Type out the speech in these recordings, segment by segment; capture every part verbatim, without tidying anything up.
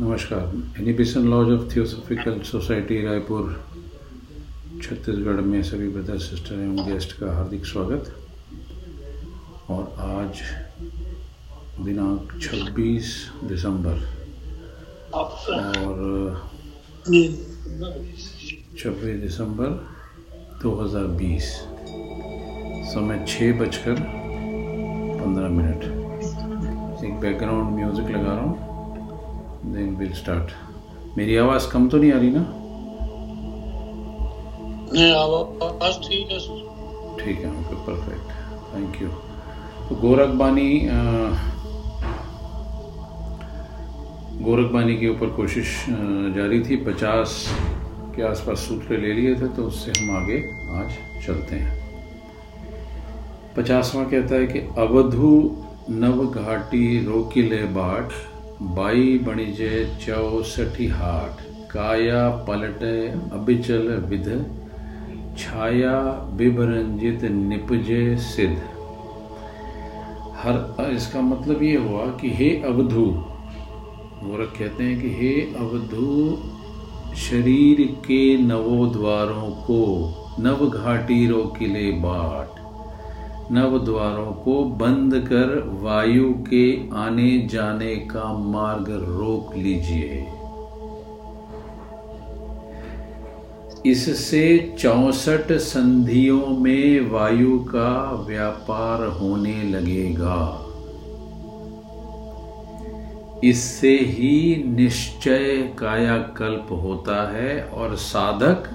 नमस्कार। Annie Besant lodge of theosophical society Raipur Chhattisgarh में सभी ब्रदर सिस्टर एवं गेस्ट का हार्दिक स्वागत। और आज दिनांक छब्बीस दिसंबर और छब्बीस दिसंबर दो हज़ार बीस, समय छः बजकर पंद्रह मिनट। एक बैकग्राउंड म्यूज़िक लगा रहा हूँ, देन विल स्टार्ट। मेरी आवाज़ कम तो नहीं आ रही ना? नहीं, आवाज़ ठीक है। ठीक है, ओके, परफेक्ट, थैंक यू। तो गोरखबानी गोरखबानी के ऊपर कोशिश जारी थी, पचास के आसपास सूत्र ले लिए थे, तो उससे हम आगे आज चलते हैं। पचासवां कहता है कि अवधु नव घाटी रोकिले बाट, बाई बणिजे चौसठी हाट, काया पलटे अभिचल विध, छाया विभरंजित निपजे सिद्ध। हर इसका मतलब ये हुआ कि हे अवधु, गोरख कहते हैं कि हे अवधु, शरीर के नवो द्वारों को, नव घाटी रोकिले बाट, नव द्वारों को बंद कर वायु के आने जाने का मार्ग रोक लीजिए। इससे चौसठ संधियों में वायु का व्यापार होने लगेगा। इससे ही निश्चय कायाकल्प होता है और साधक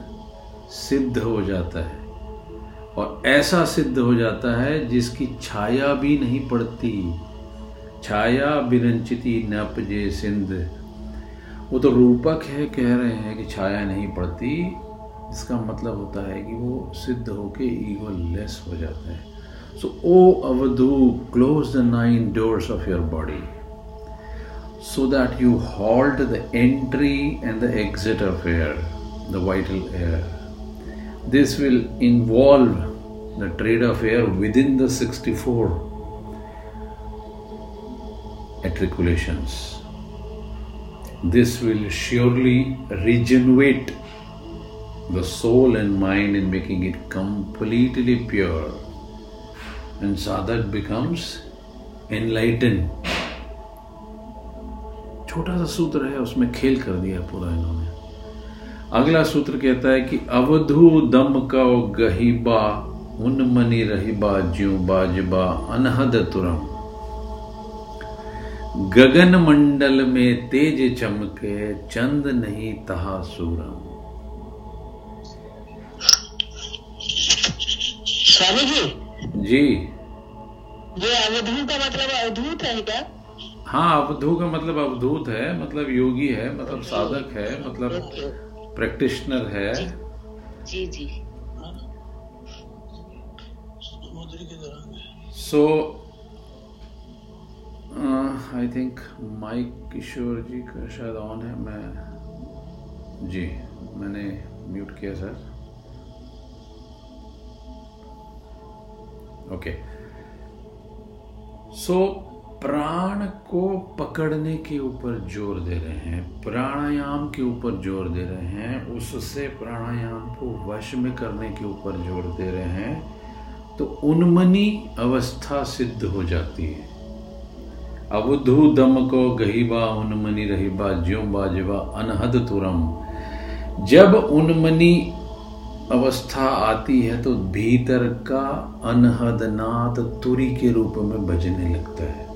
सिद्ध हो जाता है, और ऐसा सिद्ध हो जाता है जिसकी छाया भी नहीं पड़ती। छाया विरंचिति नपजे सिंध, वो तो रूपक है, कह रहे हैं कि छाया नहीं पड़ती, इसका मतलब होता है कि वो सिद्ध होके ईगो लेस हो जाता है। So O Avadhu, close the nine doors of your body so that you halt the entry and the exit of air, the vital air. This will involve the trade of air within the sixty-four articulations. This will surely regenerate the soul and mind in making it completely pure, and sadhak becomes enlightened. छोटा सा सूत्र है, उसमें खेल कर दिया पूरा इन्होंने। अगला सूत्र कहता है कि अवधु दम कौ गहिबा, उन्मनि रहिबा ज्यों बाजबा अनहद तुरम, गगन मंडल में तेज चमके चंद नहीं तहा सूरम। स्वामी जी जी ये अवधु का मतलब अवधूत है क्या? हाँ, अवधु का मतलब अवधूत है, मतलब योगी है, मतलब साधक है, मतलब प्रैक्टिशनर है। जी जी। सो आई थिंक माइक किशोर जी का शायद ऑन है। मैं जी मैंने म्यूट किया सर। ओके। सो प्राण को पकड़ने के ऊपर जोर दे रहे हैं, प्राणायाम के ऊपर जोर दे रहे हैं, उससे प्राणायाम को वश में करने के ऊपर जोर दे रहे हैं, तो उन्मनी अवस्था सिद्ध हो जाती है। अवधु दम को गहिबा, उन्मनी रहिबा ज्यों बाजवा अनहद तुरम। जब उन्मनी अवस्था आती है तो भीतर का अनहद नाद तुरी के रूप में बजने लगता है,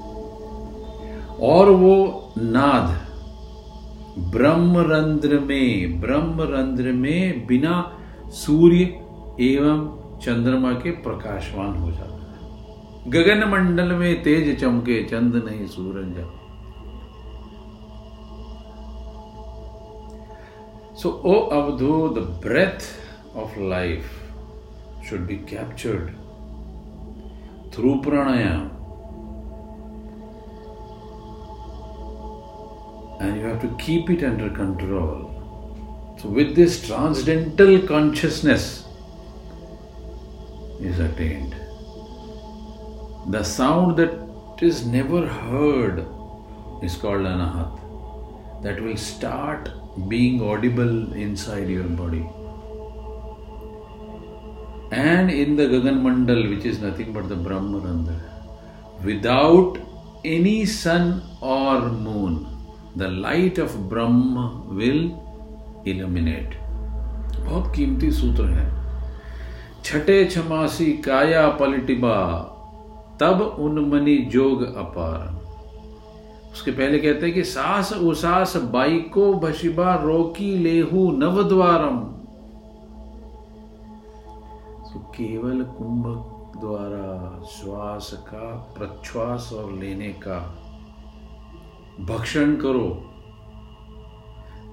और वो नाद ब्रह्मरंध्र में ब्रह्मरंध्र में बिना सूर्य एवं चंद्रमा के प्रकाशवान हो जाता है। गगन मंडल में तेज चमके चंद नहीं सूरज। So O Avadhu, the breath of life should be captured through pranayama, and you have to keep it under control. So with this, transcendental consciousness is attained. The sound that is never heard is called Anahat. that will start being audible inside your body. And in the Gagan Mandal, which is nothing but the Brahmarandhra, without any sun or moon, the light of Brahma will illuminate. बहुत कीमती सूत्र है. छठे छमासी काया पलटिबा तब उन्मनी जोग अपार. उसके पहले कहते हैं कि सास उसास बाइको भशिबा रोकी लेहू नवद्वारम. तो केवल कुंभक द्वारा श्वास का प्रश्वास और लेने का भक्षण करो.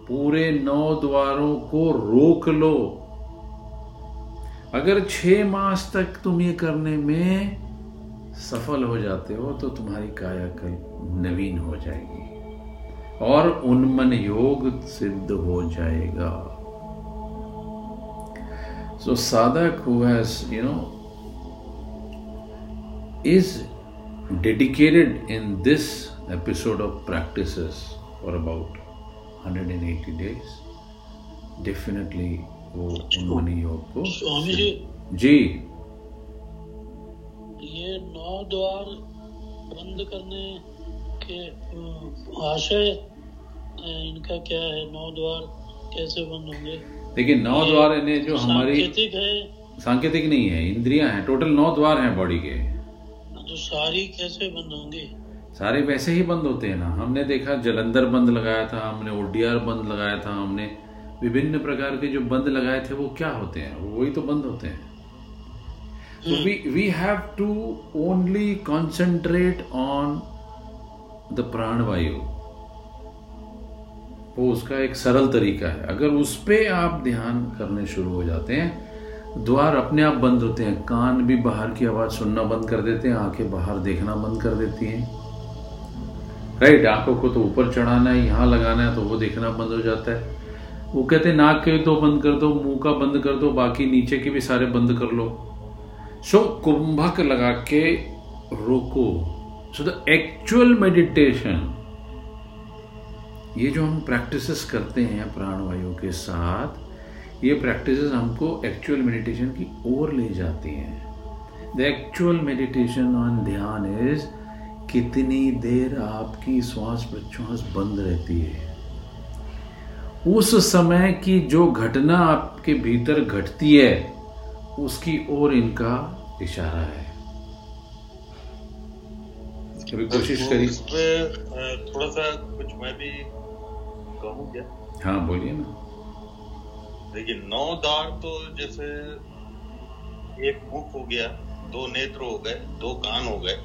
पूरे नौ द्वारों को रोक लो. अगर छह मास तक तुम ये करने में सफल हो जाते हो तो तुम्हारी काया कल्प नवीन हो जाएगी और उन्मन योग सिद्ध हो जाएगा. So sadhak who has, you know, is dedicated in this episode of practices for about one hundred eighty days, definitely वो उन्मनी योग को. स्वामी जी जी ये नौ द्वार बंद करने के आशय इनका क्या है? नौ द्वार कैसे बंद होंगे? देखिए नौ द्वार इन्हें जो हमारी सांकेतिक है, सांकेतिक नहीं है, इंद्रियां हैं. टोटल नौ द्वार हैं बॉडी के. तो सारी कैसे बंद होंगे? सारे वैसे ही बंद होते हैं ना. हमने देखा जलंधर बंद लगाया था, हमने ओडियार बंद लगाया था, हमने विभिन्न प्रकार के जो बंद लगाए थे वो क्या होते हैं? वही तो बंद होते हैं. तो we we have to only concentrate on the प्राणवायु. वो उसका एक सरल तरीका है. अगर उस पर आप ध्यान करने शुरू हो जाते हैं, द्वार अपने आप बंद होते हैं. कान भी बाहर की आवाज़ सुनना बंद कर देते हैं, आंखें बाहर देखना बंद कर देती हैं. राइट, आंखों को तो ऊपर चढ़ाना है, यहाँ लगाना है, तो वो देखना बंद हो जाता है. वो कहते हैं नाक के तो बंद कर दो, मुंह का बंद कर दो, बाकी नीचे के भी सारे बंद कर लो. सो कुंभक लगा के रोको. सो द एक्चुअल मेडिटेशन, ये जो हम प्रैक्टिसेस करते हैं प्राणवायु के साथ, ये प्रैक्टिसेस हमको एक्चुअल मेडिटेशन की ओर ले जाती हैं. द एक्चुअल मेडिटेशन ऑन ध्यान इज कितनी देर आपकी श्वास प्रश्वास बंद रहती है. उस समय की जो घटना आपके भीतर घटती है उसकी ओर इनका इशारा है. कभी कोशिश करिए. थोड़ा सा कुछ मैं भी कहूँ क्या? हाँ बोलिए ना. देखिए नौ द्वार तो जैसे एक मुख हो गया, दो नेत्र हो गए, दो कान हो गए.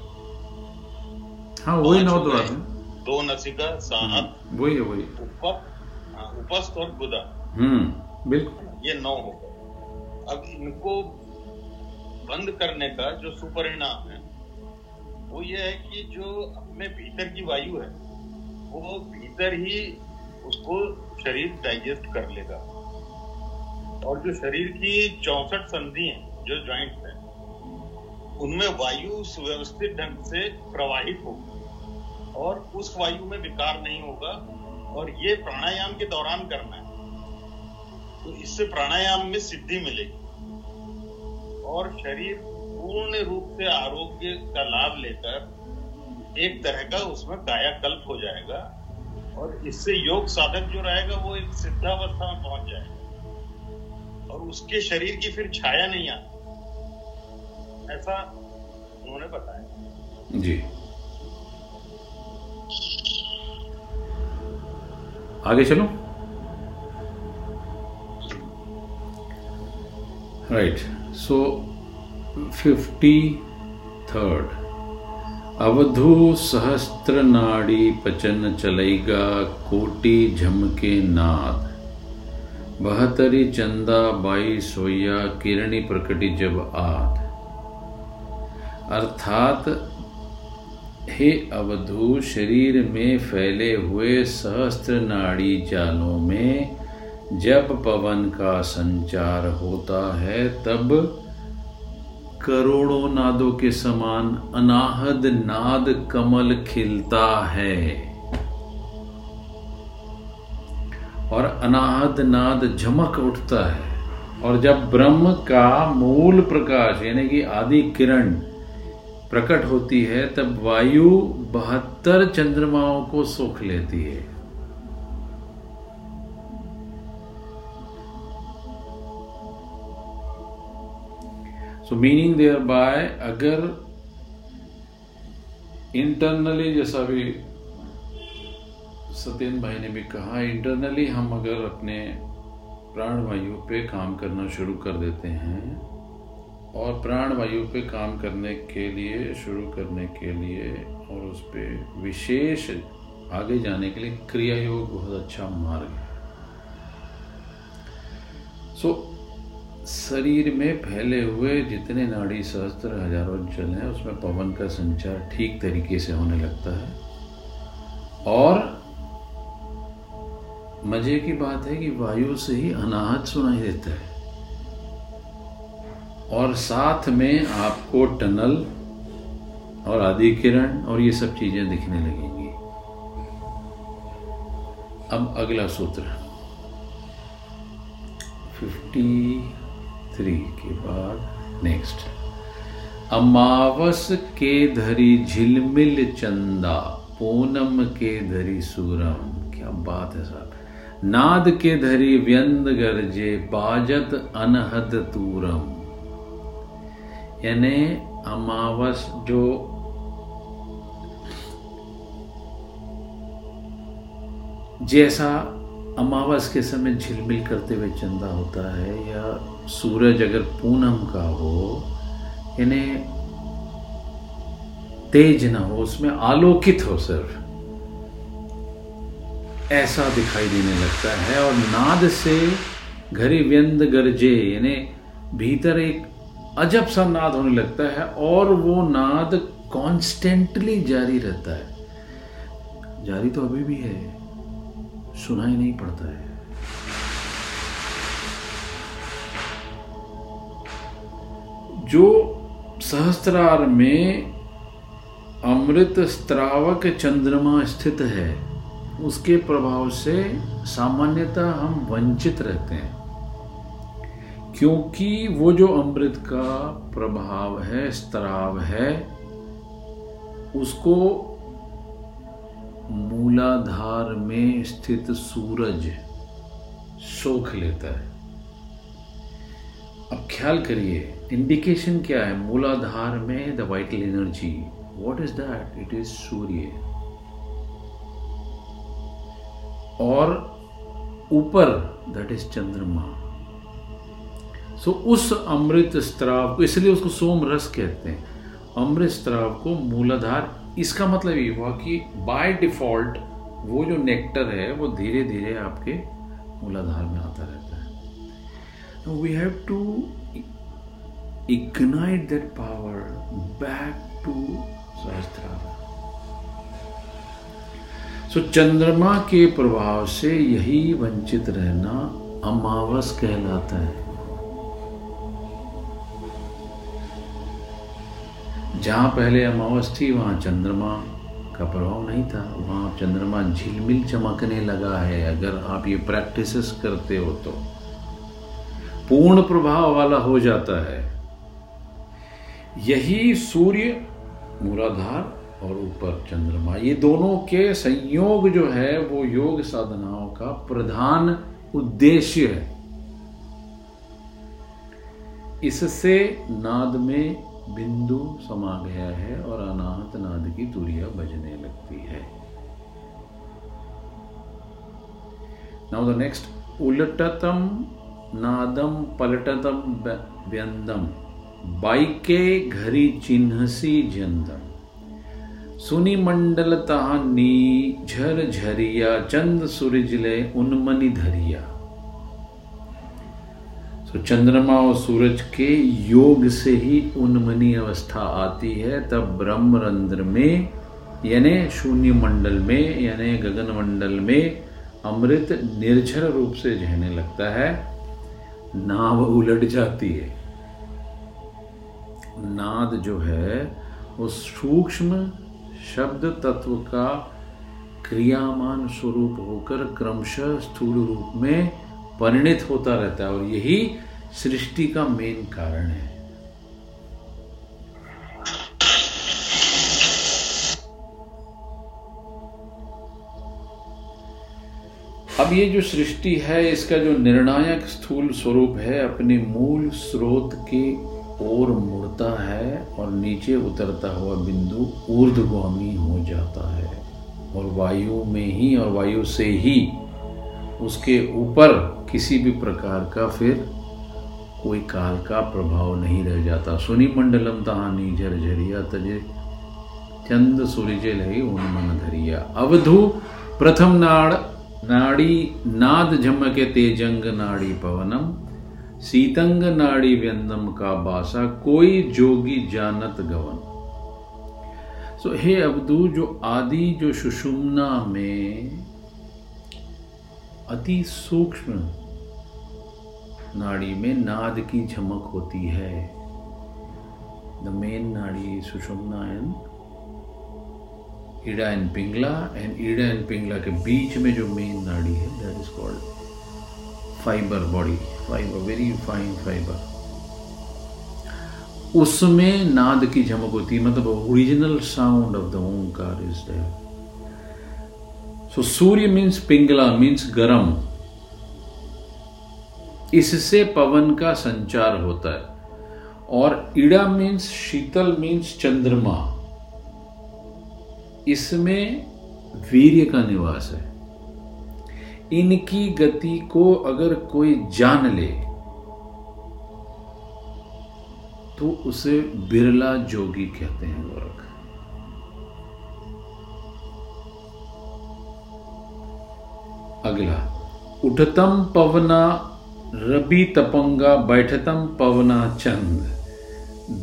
हाँ वही नौ द्वार है. दो नसिका, सात, वही है वही ऊपर उपस्थ और गुदा. हम्म बिल्कुल, ये नौ हो गए. अब इनको बंद करने का जो सुपरिणाम है वो ये है कि जो अपने भीतर की वायु है वो भीतर ही उसको शरीर डाइजेस्ट कर लेगा. और जो शरीर की चौसठ संधि है, जो ज्वाइंट्स हैं, उनमें वायु सुव्यवस्थित ढंग से प्रवाहित होगी और उस वायु में विकार नहीं होगा. और ये प्राणायाम के दौरान करना है, तो इससे प्राणायाम में सिद्धि मिलेगी और शरीर पूर्ण रूप से आरोग्य का लाभ लेकर एक तरह का उसमें कायाकल्प हो जाएगा. और इससे योग साधक जो रहेगा वो एक सिद्धावस्था में पहुंच जाएगा और उसके शरीर की फिर छाया नहीं आती, ऐसा उन्होंने बताया. जी आगे चलो. Right, so fifty third Avadhu सहस्त्र नाड़ी पचन चलेगा कोटि झमके नाद बहतरी चंदा बाई सोया किरणी प्रकटी जब आद. अर्थात हे अवधू, शरीर में फैले हुए सहस्त्र नाड़ी जालों में जब पवन का संचार होता है तब करोड़ों नादों के समान अनाहद नाद कमल खिलता है. और अनाहत नाद झमक उठता है। और जब ब्रह्म का मूल प्रकाश यानी कि आदि किरण प्रकट होती है तब वायु बहत्तर चंद्रमाओं को सोख लेती है। सो मीनिंग देयर बाय, अगर इंटरनली, जैसा भी सत्येंद्र भाई ने भी कहा, इंटरनली हम अगर अपने प्राण वायु पे काम करना शुरू कर देते हैं, और प्राण वायु पे काम करने के लिए शुरू करने के लिए और उस पर विशेष आगे जाने के लिए क्रिया योग बहुत अच्छा मार्ग है। सो शरीर में फैले हुए जितने नाड़ी सहस्त्र हजारों जल हैं उसमें पवन का संचार ठीक तरीके से होने लगता है। और मजे की बात है कि वायु से ही अनाहत सुनाई देता है और साथ में आपको टनल और आदि किरण और ये सब चीजें दिखने लगेंगी। अब अगला सूत्र तिरेपन के बाद नेक्स्ट। अमावस के धरी झिलमिल चंदा, पूनम के धरी सूरम। क्या बात है साहब। नाद के धरी व्यंद गर्जे, बाजत अनहद तूरम। यानी अमावस जो जैसा अमावस के समय झिलमिल करते हुए चंदा होता है, या सूरज अगर पूनम का हो यानी तेज ना हो, उसमें आलोकित हो, सिर्फ ऐसा दिखाई देने लगता है। और नाद से घरी व्यंद गर्जे यानी भीतर एक अजब सा नाद होने लगता है और वो नाद कॉन्स्टेंटली जारी रहता है। जारी तो अभी भी है, सुनाई नहीं पड़ता है। जो सहस्त्रार में अमृत स्त्रावक चंद्रमा स्थित है उसके प्रभाव से सामान्यतः हम वंचित रहते हैं, क्योंकि वो जो अमृत का प्रभाव है, स्त्राव है, उसको मूलाधार में स्थित सूरज सोख लेता है। अब ख्याल करिए, इंडिकेशन क्या है? मूलाधार में the vital energy, what is that? It is सूर्य। और ऊपर दैट इज चंद्रमा। सो so, उस अमृत स्त्राव को, इसलिए उसको सोम रस कहते हैं, अमृत स्त्राव को मूलाधार। इसका मतलब ये हुआ कि बाय डिफॉल्ट वो जो नेक्टर है वो धीरे धीरे आपके मूलाधार में आता रहता है। We have to ignite that power back to सहस्त्रार। सो चंद्रमा के प्रभाव से यही वंचित रहना अमावस कहलाता है, जहाँ पहले अमावस थी वहाँ चंद्रमा का प्रभाव नहीं था, वहाँ चंद्रमा झिलमिल चमकने लगा है। अगर आप ये प्रैक्टिसेस करते हो तो पूर्ण प्रभाव वाला हो जाता है। यही सूर्य मूलाधार और ऊपर चंद्रमा, ये दोनों के संयोग जो है वो योग साधनाओं का प्रधान उद्देश्य है। इससे नाद में बिंदु समा गया है और अनाहत नाद की तुरिया बजने लगती है। Now the next. उलटतम नादम पलटतम व्यंदम, बाइके घरी चिन्हसी जंदम। सुनी मंडल तहानी झर झरिया, चंद सूरजले उन्मनी धरिया। तो चंद्रमा और सूरज के योग से ही उन्मनी अवस्था आती है। तब ब्रह्मरंध्र में यानी शून्य मंडल में यानी गगन मंडल में अमृत निर्झर रूप से झहने लगता है। नाव उलट जाती है। नाद जो है उस सूक्ष्म शब्द तत्व का क्रियामान स्वरूप होकर क्रमशः स्थूल रूप में परिणित होता रहता है और यही सृष्टि का मेन कारण है। अब ये जो सृष्टि है इसका जो निर्णायक स्थूल स्वरूप है अपने मूल स्रोत के ओर मुड़ता है और नीचे उतरता हुआ बिंदु ऊर्ध्वगामी हो जाता है और वायु में ही और वायु से ही उसके ऊपर किसी भी प्रकार का फिर कोई काल का प्रभाव नहीं रह जाता। सुनी मंडलम तहानी झरझरिया तजे चंद सूर्य लही उन्मन धरिया अवधु प्रथम नाड़ नाड़ी नाद झमके तेजंग नाड़ी पवनम सीतंग नाड़ी व्यंदम का बासा कोई जोगी जानत गवन। सो so, हे अवधु, जो आदि जो सुषुम्ना में अति सूक्ष्म नाड़ी में नाद की झमक होती है, द मेन नाड़ी Sushumna and Ida and Pingala and Ida and Pingala के बीच में जो मेन नाड़ी है that is called fibre body fibre very fine fibre, उसमें नाद की झमक होती है, मतलब original sound of the Omkar is there. So Surya means Pingala means गरम, इससे पवन का संचार होता है और ईड़ा मीन्स शीतल मीन्स चंद्रमा, इसमें वीर्य का निवास है। इनकी गति को अगर कोई जान ले तो उसे बिरला जोगी कहते हैं गोरख। अगला उठतम पवना रबी तपंगा बैठतम पवना चंद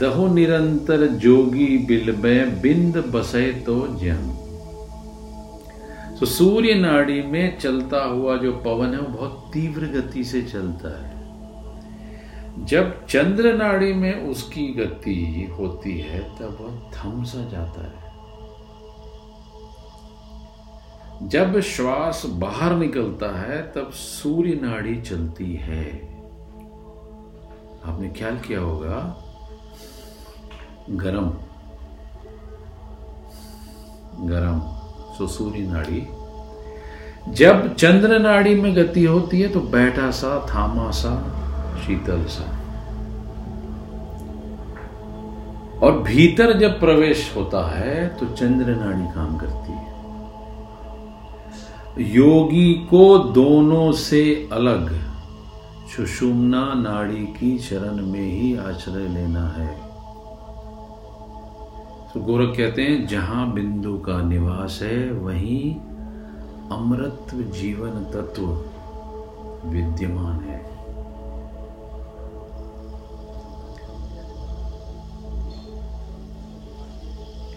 दहो निरंतर जोगी बिलबय बिंद बसे तो जन। तो सूर्य नाड़ी में चलता हुआ जो पवन है वो बहुत तीव्र गति से चलता है, जब चंद्र नाड़ी में उसकी गति होती है तब वह थम सा जाता है। जब श्वास बाहर निकलता है तब सूर्य नाड़ी चलती है। आपने ख्याल किया होगा गरम गरम सो सूर्य नाड़ी, जब चंद्र नाड़ी में गति होती है तो बैठा सा थामा सा शीतल सा, और भीतर जब प्रवेश होता है तो चंद्र नाड़ी काम करती है। योगी को दोनों से अलग सुषुम्ना नाड़ी की शरण में ही आश्रय लेना है। तो गोरख कहते हैं जहां बिंदु का निवास है वहीं अमृत जीवन तत्व विद्यमान है।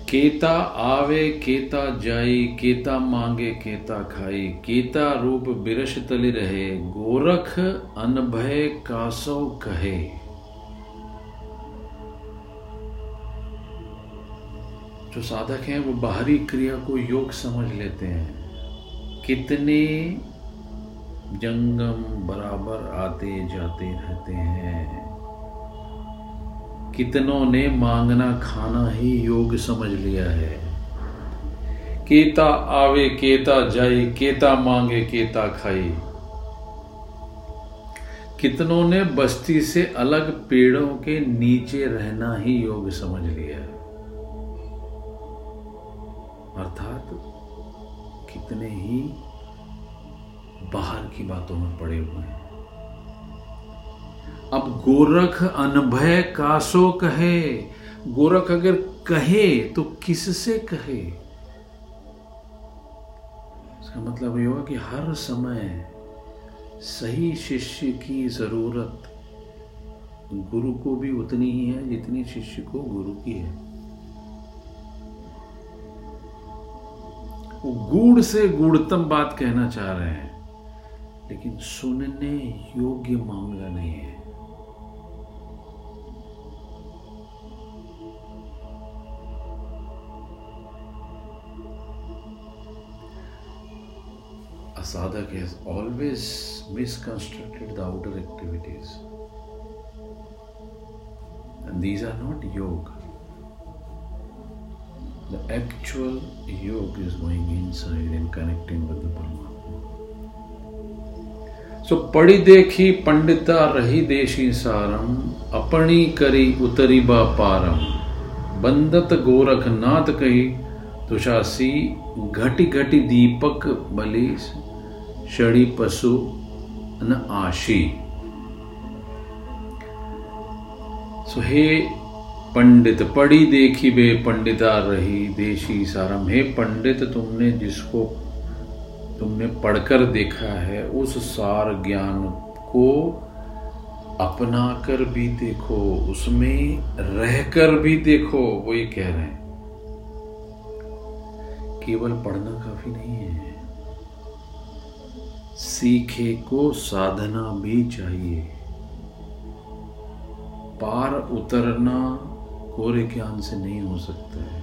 केता आवे केता जाई केता मांगे केता खाई केता रूप बिरश तले रहे गोरख अनभय कासो कहे। जो साधक हैं वो बाहरी क्रिया को योग समझ लेते हैं, कितने जंगम बराबर आते जाते रहते हैं, कितनों ने मांगना खाना ही योग समझ लिया है। केता आवे केता जाए केता मांगे केता खाए, कितनों ने बस्ती से अलग पेड़ों के नीचे रहना ही योग समझ लिया है। अर्थात कितने ही बाहर की बातों में पड़े हुए हैं। अब गोरख अनभय कासो कहे, गोरख अगर कहे तो किससे कहे? इसका मतलब ये होगा कि हर समय सही शिष्य की जरूरत गुरु को भी उतनी ही है जितनी शिष्य को गुरु की है। वो गूढ़ से गूढ़तम बात कहना चाह रहे हैं लेकिन सुनने योग्य मामला नहीं है। sadhak has always misconstructed the outer activities. And these are not yoga. The actual yoga is going inside and connecting with the Paramatma. So, Padi dekhi pandita rahi deshi saram, apani kari utariba param, bandat gorakh nath kahi तुषासी घटी घटी दीपक बलि षड़ी पशु न आशी. सो हे पंडित पढ़ी देखी बे पंडिता रही देशी सारम, हे पंडित तुमने जिसको तुमने पढ़कर देखा है उस सार ज्ञान को अपना कर भी देखो, उसमें रहकर भी देखो. वो ये कह रहे हैं केवल पढ़ना काफी नहीं है, सीखे को साधना भी चाहिए. पार उतरना कोरे ज्ञान से नहीं हो सकता है,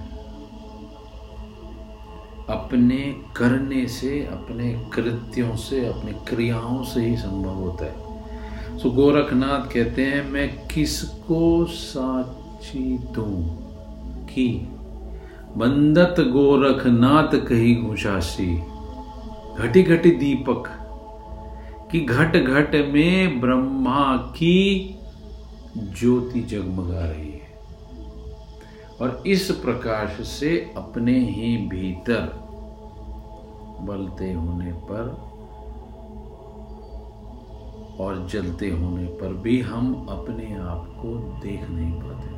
अपने करने से, अपने कृत्यों से, अपने क्रियाओं से ही संभव होता है. सो गोरखनाथ कहते हैं मैं किसको साक्षी दूं कि बंदत गोरखनाथ कही घुशासी घटी घटी दीपक, कि घट घट में ब्रह्मा की ज्योति जगमगा रही है और इस प्रकाश से अपने ही भीतर बलते होने पर और जलते होने पर भी हम अपने आप को देख नहीं पाते.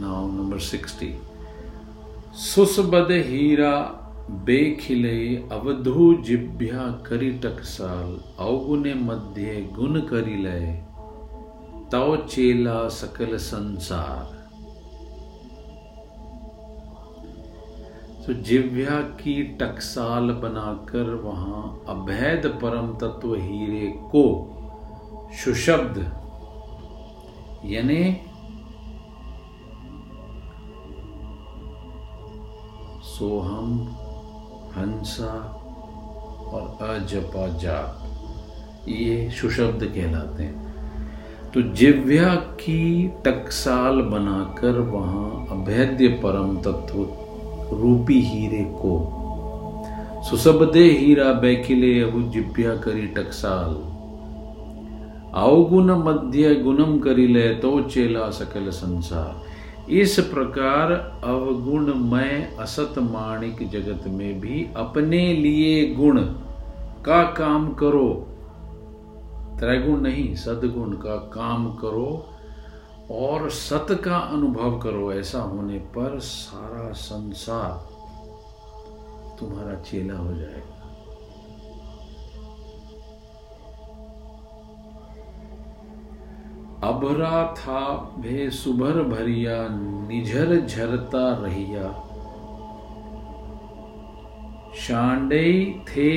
Now number sixty. सुसबद हीरा बेखिले अवधू जिभ्या करी टकसाल, अवगुने मध्य गुण करी लय, तव चेला सकल संसार. तो जिभ्या की टकसाल बनाकर वहां अभेद परम तत्व हीरे को सुशब्द यानी सोहम, हंसा और अजपा जाप, ये सुशब्द कहलाते हैं. तो जिव्या की टकसाल बनाकर वहाँ अभेद्य परम तत्व रूपी हीरे को सुशब्दे हीरा बैकिले अभु जिव्या करी टकसाल, अवगुण मध्य गुणम करिले तो चेला सकल संसार. इस प्रकार अवगुणमय असत माणिक जगत में भी अपने लिए गुण का काम करो, त्रैगुण नहीं सद्गुण का काम करो और सत का अनुभव करो. ऐसा होने पर सारा संसार तुम्हारा चेला हो जाएगा. अभरा था भे सुभर भरिया, निझर झरता रहिया, शांडे थे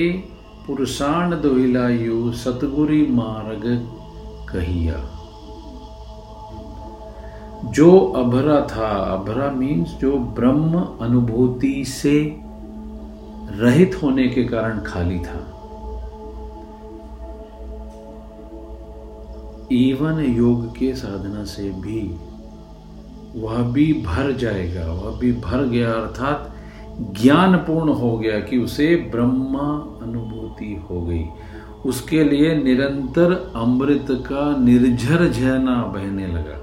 पुरुषांड दोहिलायु, सतगुरी मार्ग कहिया. जो अभरा था, अभरा मीन्स जो ब्रह्म अनुभूति से रहित होने के कारण खाली था. इवन योग के साधना से भी वह भी भर जाएगा, वह भी भर गया अर्थात ज्ञान पूर्ण हो गया कि उसे ब्रह्मा अनुभूति हो गई. उसके लिए निरंतर अमृत का निर्झर झरना बहने लगा.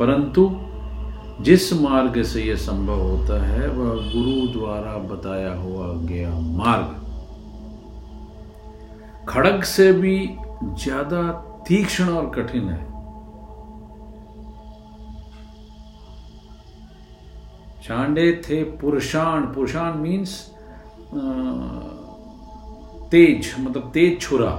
परंतु जिस मार्ग से यह संभव होता है वह गुरु द्वारा बताया हुआ गया मार्ग खड़ग से भी ज्यादा तीक्ष्ण और कठिन है. शांडे थे पुरुषाण, पुरुषाण मीन्स तेज, मतलब तेज छुरा.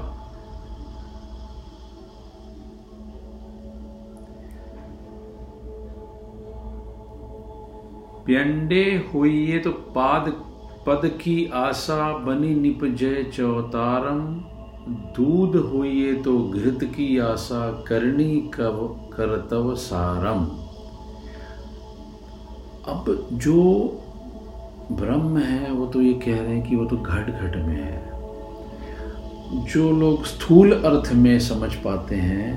प्यंडे हुई ये तो पाद पद की आशा बनी निपजय चौतारम, दूध हुई तो घृत की आशा करनी कव करतव सारम. अब जो ब्रह्म है वो तो ये कह रहे हैं कि वो तो घट घट में है। जो लोग स्थूल अर्थ में समझ पाते हैं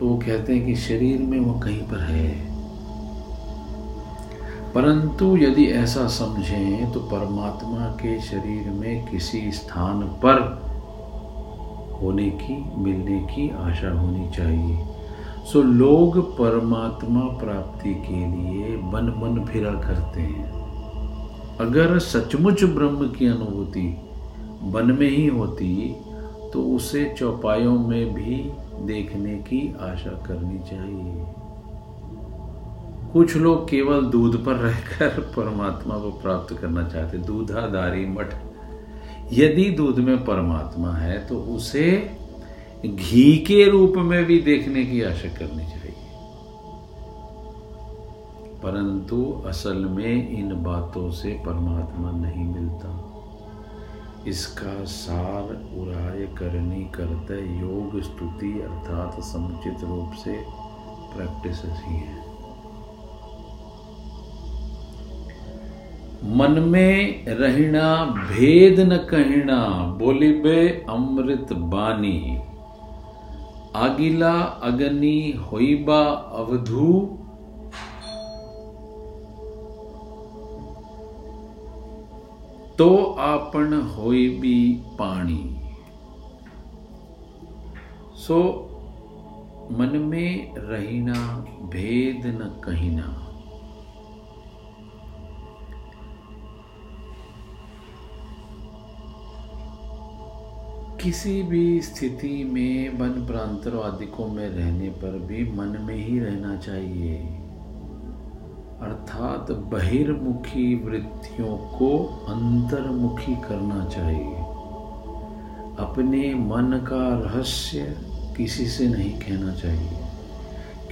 तो वो कहते हैं कि शरीर में वो कहीं पर है, परंतु यदि ऐसा समझें तो परमात्मा के शरीर में किसी स्थान पर होने की, मिलने की आशा होनी चाहिए। सो so, लोग परमात्मा प्राप्ति के लिए बन बन फिरा करते हैं। अगर सचमुच ब्रह्म की अनुभूति बन में ही होती तो उसे चौपायों में भी देखने की आशा करनी चाहिए। कुछ लोग केवल दूध पर रहकर परमात्मा को प्राप्त करना चाहते, दूधाधारी मठ। यदि दूध में परमात्मा है तो उसे घी के रूप में भी देखने की आशा करनी चाहिए, परंतु असल में इन बातों से परमात्मा नहीं मिलता। इसका सार उराय करनी करते योग स्तुति अर्थात समुचित रूप से प्रैक्टिस ही है। मन में रहना भेद न कहना, बोलिबे अमृत बानी। आगिला अग्नि होइबा अवधू, तो आपन होइबी पानी। सो मन में रहना भेद न कहना, किसी भी स्थिति में वन प्रांतर आदिकों में रहने पर भी मन में ही रहना चाहिए, अर्थात बहिर्मुखी वृत्तियों को अंतर्मुखी करना चाहिए। अपने मन का रहस्य किसी से नहीं कहना चाहिए,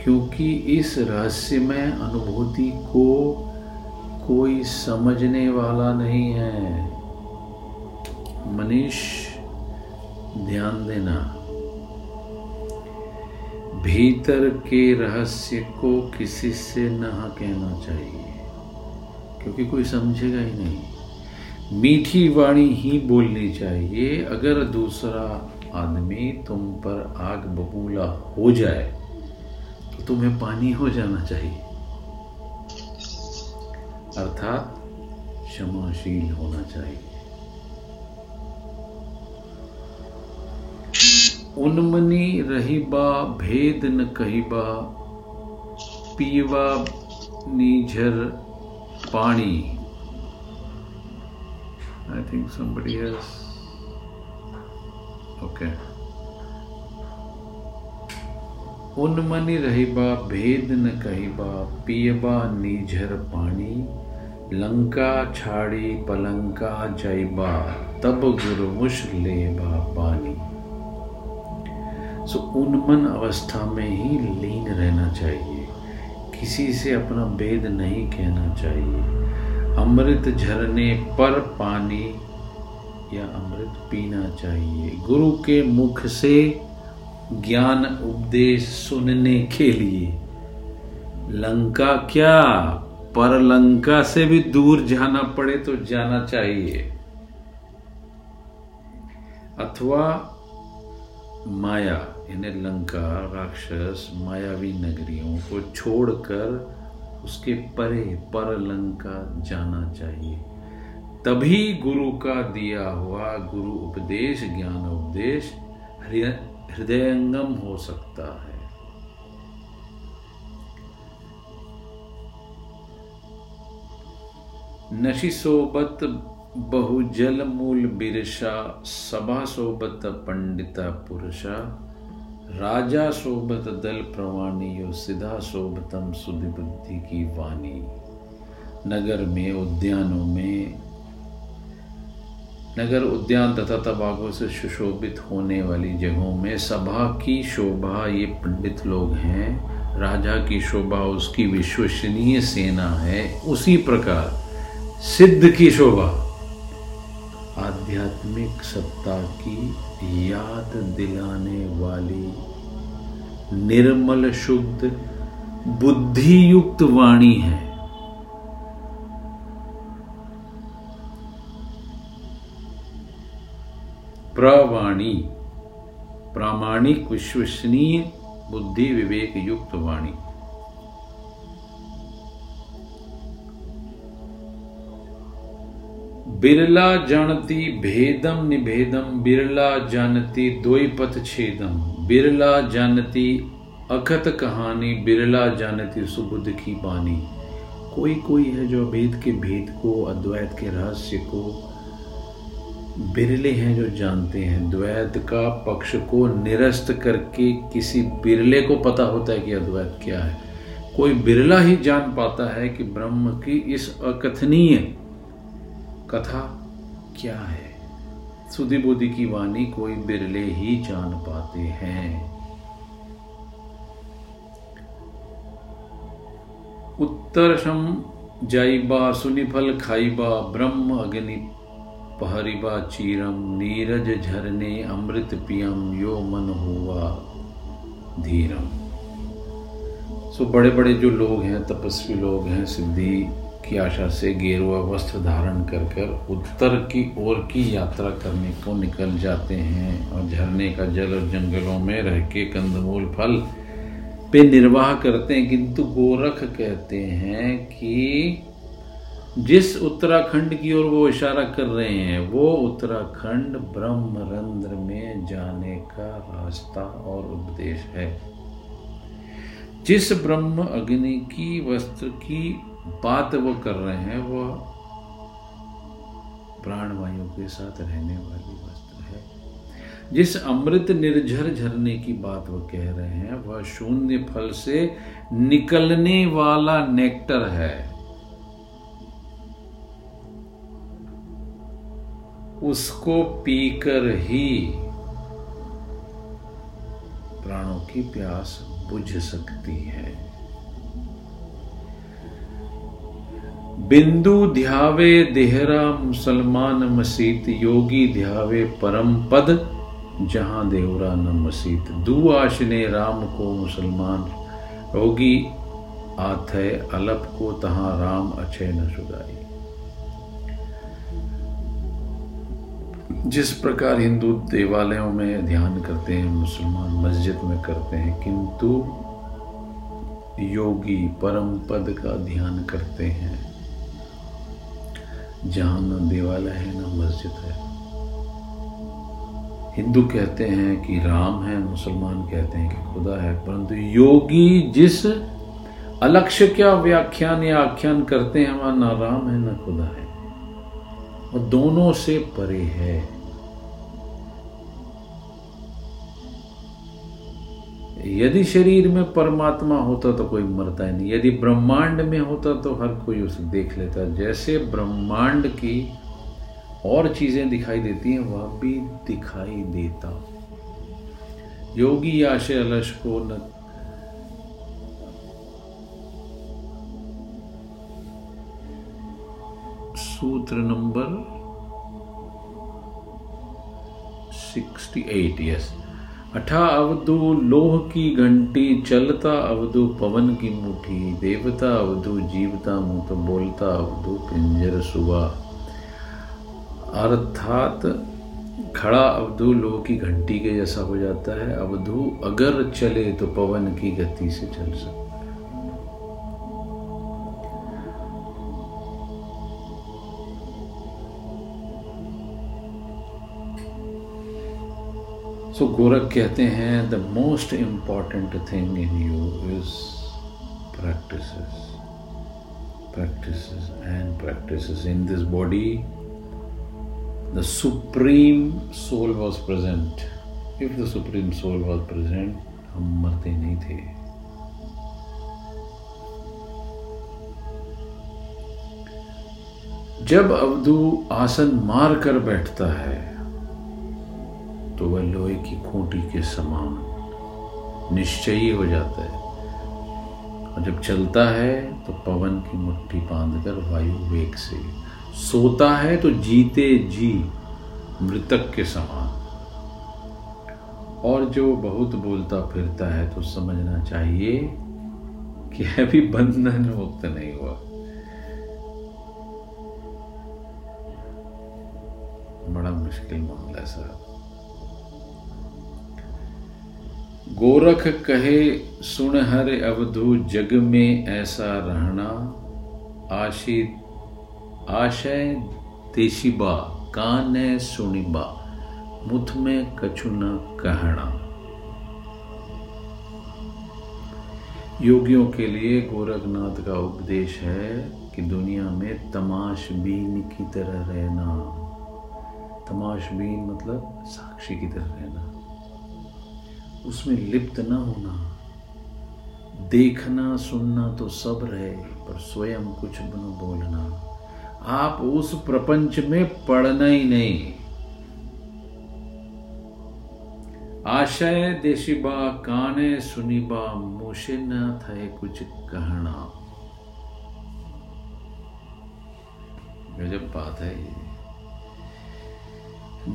क्योंकि इस रहस्य में अनुभूति को कोई समझने वाला नहीं है। मनीष, ध्यान देना, भीतर के रहस्य को किसी से ना कहना चाहिए, क्योंकि कोई समझेगा ही नहीं। मीठी वाणी ही बोलनी चाहिए। अगर दूसरा आदमी तुम पर आग बबूला हो जाए तो तुम्हें पानी हो जाना चाहिए, अर्थात क्षमाशील होना चाहिए। उन्मनी रहिबा भेद न कहिबा, पीवा नीझर पानी। I think somebody has okay. उन्मनी रहिबा भेद न कहिबा, पीवा नीझर पानी। लंका छाड़ी पलंका जाइबा, तब गुरुमुष लेबा पानी। सो उन्मन अवस्था में ही लीन रहना चाहिए, किसी से अपना भेद नहीं कहना चाहिए। अमृत झरने पर पानी या अमृत पीना चाहिए, गुरु के मुख से ज्ञान उपदेश सुनने के लिए। लंका क्या, परलंका से भी दूर जाना पड़े तो जाना चाहिए, अथवा माया यानी लंका, राक्षस, मायावी नगरियों को छोड़कर उसके परे परलंका जाना चाहिए। तभी गुरु का दिया हुआ गुरु उपदेश, ज्ञान उपदेश हृदयंगम हो सकता है। नशी सोबत बहुजल मूल बिरसा, सभा सोबत पंडिता पुरुषा। राजा सोबत दल प्रवाणी, यो सिधा सोबतम सुधि बुद्धि की वाणी। नगर में, उद्यानों में, नगर उद्यान तथा तबागों से सुशोभित होने वाली जगहों में सभा की शोभा ये पंडित लोग हैं, राजा की शोभा उसकी विश्वसनीय सेना है। उसी प्रकार सिद्ध की शोभा आध्यात्मिक सत्ता की याद दिलाने वाली निर्मल शुद्ध बुद्धियुक्त वाणी है। प्रवाणी प्रामाणिक विश्वसनीय बुद्धि विवेक युक्त वाणी। बिरला जानती भेदम निभेदम बिरला जानती द्वैपथ छेदम बिरला जानती अखत कहानी बिरला जानती सुबुद्ध की बानी। कोई कोई है जो भेद के भेद को अद्वैत के रहस्य को बिरले हैं जो जानते हैं। द्वैत का पक्ष को निरस्त करके किसी बिरले को पता होता है कि अद्वैत क्या है। कोई बिरला ही जान पाता है कि ब्रह्म की इस अकथनीय कथा क्या है। सुधि बुद्धि की वाणी कोई बिरले ही जान पाते हैं। उत्तरशम जाइबा सुनिफल खाइबा ब्रह्म अग्नि पहरिबा चीरम नीरज झरने अमृत पियम यो मन हुआ धीरम। सो बड़े बड़े जो लोग हैं तपस्वी लोग हैं सिद्धि की आशा से गेरुआ वस्त्र धारण कर कर उत्तर की ओर की यात्रा करने को निकल जाते हैं और झरने का जल और जंगलों में रह के कंदमूल फल पे निर्वाह करते हैं। किंतु गोरख कहते हैं कि जिस उत्तराखंड की ओर वो इशारा कर रहे हैं वो उत्तराखंड ब्रह्मरंध्र में जाने का रास्ता और उपदेश है। जिस ब्रह्म अग्नि की वस्त्र की बात वो कर रहे हैं वह प्राणवायु के साथ रहने वाली वस्त्र है। जिस अमृत निर्झर झरने की बात वो कह रहे हैं वह शून्य फल से निकलने वाला नेक्टर है। उसको पीकर ही प्राणों की प्यास बुझ सकती है। बिंदु ध्यावे देहरा मुसलमान मसीत योगी ध्यावे परम पद जहां देहरा न मसीत। दू आशने राम को मुसलमान रोगी आथय अलप को तहां राम अछय न सुदाई। जिस प्रकार हिंदू देवालयों में ध्यान करते हैं मुसलमान मस्जिद में करते हैं किंतु योगी परम पद का ध्यान करते हैं जहाँ न देवालय है न मस्जिद है। हिंदू कहते हैं कि राम है मुसलमान कहते हैं कि खुदा है, परंतु योगी जिस अलक्ष्य का व्याख्यान या आख्यान करते हैं वहाँ न राम है न खुदा है और दोनों से परे है। यदि शरीर में परमात्मा होता तो कोई मरता ही नहीं। यदि ब्रह्मांड में होता तो हर कोई उसे देख लेता। जैसे ब्रह्मांड की और चीजें दिखाई देती हैं वह भी दिखाई देता। योगी आशय अलश को न सूत्र नंबर अड़सठ, यस। अठा अवधु लोह की घंटी चलता अवधु पवन की मुट्ठी देवता अवधु जीवता मुँह तो बोलता अवधु पिंजर सुबह। अर्थात खड़ा अवधु लोह की घंटी के जैसा हो जाता है। अवधु अगर चले तो पवन की गति से चल सकता। तो गोरख कहते हैं the most important thing in you is practices, practices and practices. In this body the supreme soul was present. If the supreme soul was present हम मरते नहीं थे। जब अवधु आसन मार कर बैठता है तो वह लोहे की खूंटी के समान निश्चयी हो जाता है और जब चलता है तो पवन की मुट्ठी बांधकर वायु वेग से। सोता है तो जीते जी मृतक के समान। और जो बहुत बोलता फिरता है तो समझना चाहिए कि अभी बंधन मुक्त नहीं हुआ। बड़ा मुश्किल मामला है साहब। गोरख कहे सुन हर अवधू जग में ऐसा रहना, आशित आशय देशिबा कान सुनिबा मुथ में कछु न कहना। योगियों के लिए गोरखनाथ का उपदेश है कि दुनिया में तमाशबीन की तरह रहना। तमाशबीन मतलब साक्षी की तरह रहना, उसमें लिप्त ना होना। देखना सुनना तो सब रहे, पर स्वयं कुछ न बोलना। आप उस प्रपंच में पड़ना ही नहीं। आशय देशिबा काने सुनिबा मुशे न थे कुछ कहना। गजब बात है ये।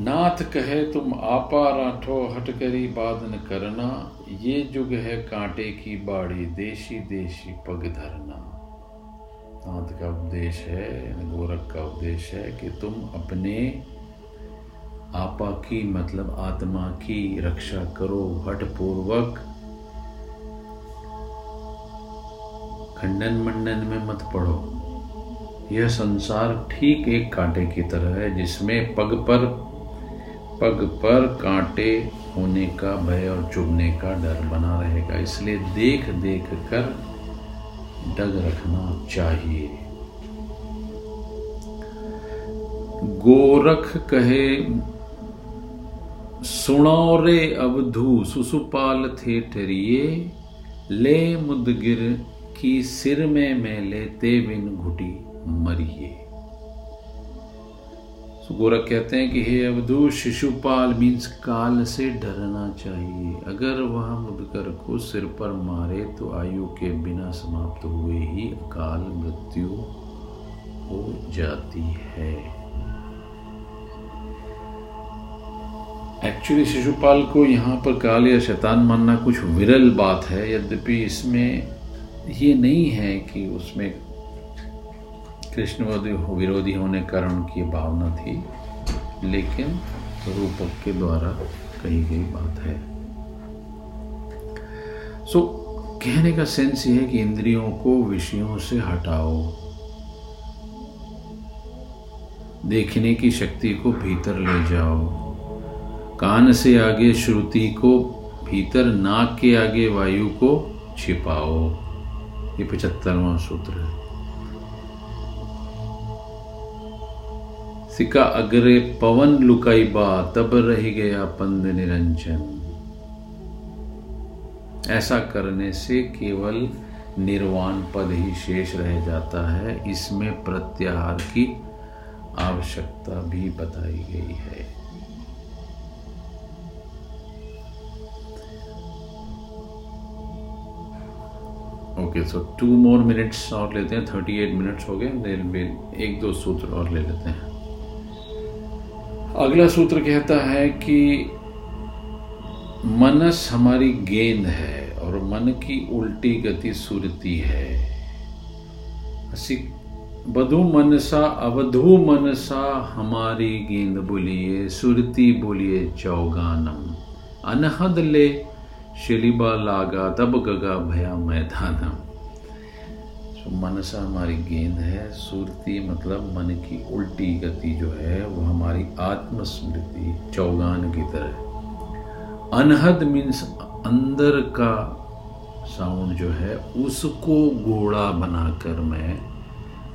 नाथ कहे तुम आपा राठो हटकरी बाधन करना, ये जुग है कांटे की बाड़ी देशी देशी पग धरना। नाथ का उपदेश है, गोरख का उपदेश है कि तुम अपने आपा की मतलब आत्मा की रक्षा करो, हट पूर्वक खंडन मंडन में मत पड़ो। यह संसार ठीक एक कांटे की तरह है जिसमें पग पर पग पर कांटे होने का भय और चुभने का डर बना रहेगा। इसलिए देख देख कर डग रखना चाहिए। गोरख कहे सुनो रे अवधू सुसुपाल थे ठरिये, ले मुदगिर की सिर में मैले ते बिन घुटी मरिये। तो गोरख कहते हैं कि हे अवधू, शिशुपाल मीन्स काल से डरना चाहिए। अगर वह मुदगर को सिर पर मारे तो आयु के बिना समाप्त हुए ही अकाल मृत्यु हो जाती है। एक्चुअली शिशुपाल को यहाँ पर काल या शैतान मानना कुछ विरल बात है। यद्यपि इसमें ये नहीं है कि उसमें कृष्ण विरोधी होने कारण की भावना थी, लेकिन रूपक के द्वारा कही गई बात है। सो so, कहने का सेंस ये है कि इंद्रियों को विषयों से हटाओ, देखने की शक्ति को भीतर ले जाओ, कान से आगे श्रुति को भीतर, नाक के आगे वायु को छिपाओ। ये पचहत्तरवां सूत्र है। सिका अग्रे पवन लुकाई बा तब रही गया पंद निरंजन। ऐसा करने से केवल निर्वाण पद ही शेष रह जाता है। इसमें प्रत्याहार की आवश्यकता भी बताई गई है। Okay, so two more minutes और लेते हैं। थर्टी एट मिनट्स हो गए। एक दो सूत्र और ले लेते हैं। अगला सूत्र कहता है कि मनस हमारी गेंद है और मन की उल्टी गति सुरती है। बधु मनसा अवधु मनसा हमारी गेंद बोलिए, सुरती बोलिए चौगानम। अनहद ले शिलिबा लागा तब गगा भया मैदानम। मनसा हमारी गेंद है, सुरती मतलब मन की उल्टी गति जो है वो हमारी आत्मस्मृति चौगान की तरह। अनहद मीन्स अंदर का साउंड जो है उसको घोड़ा बनाकर मैं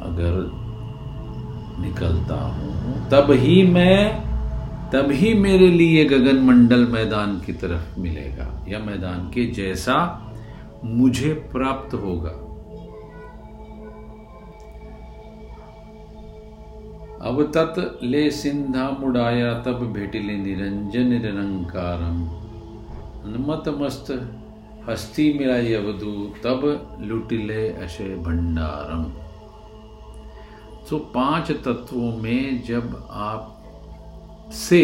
अगर निकलता हूँ तब ही मैं तब ही मेरे लिए गगन मंडल मैदान की तरफ मिलेगा या मैदान के जैसा मुझे प्राप्त होगा। अब तत् ले सिंधा मुड़ाया तब भेटिले निरंजन निरंकारम। नमत मस्त हस्ती मिलाई अवधू तब लुटिले अशय भंडारम। तो पांच तत्वों में जब आप से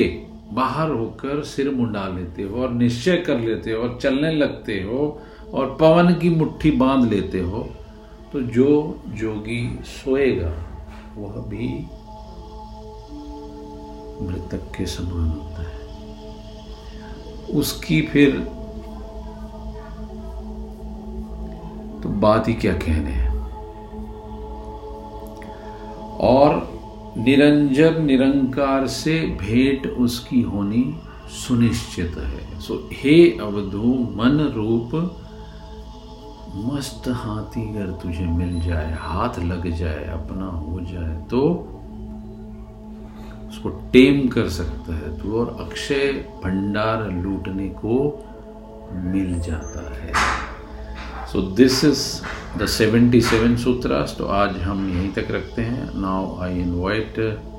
बाहर होकर सिर मुंडा लेते हो और निश्चय कर लेते हो और चलने लगते हो और पवन की मुट्ठी बांध लेते हो, तो जो जोगी सोएगा वह भी मृतक के समान होता है। उसकी फिर तो बात ही क्या कहने है। और निरंजन निरंकार से भेंट उसकी होनी सुनिश्चित है। सो हे अवधू मन रूप मस्त हाथी अगर तुझे मिल जाए, हाथ लग जाए, अपना हो जाए तो उसको टेम कर सकता है तू, और अक्षय भंडार लूटने को मिल जाता है। So this is the seventy seven सूत्रास। तो आज हम यहीं तक रखते हैं। Now I invite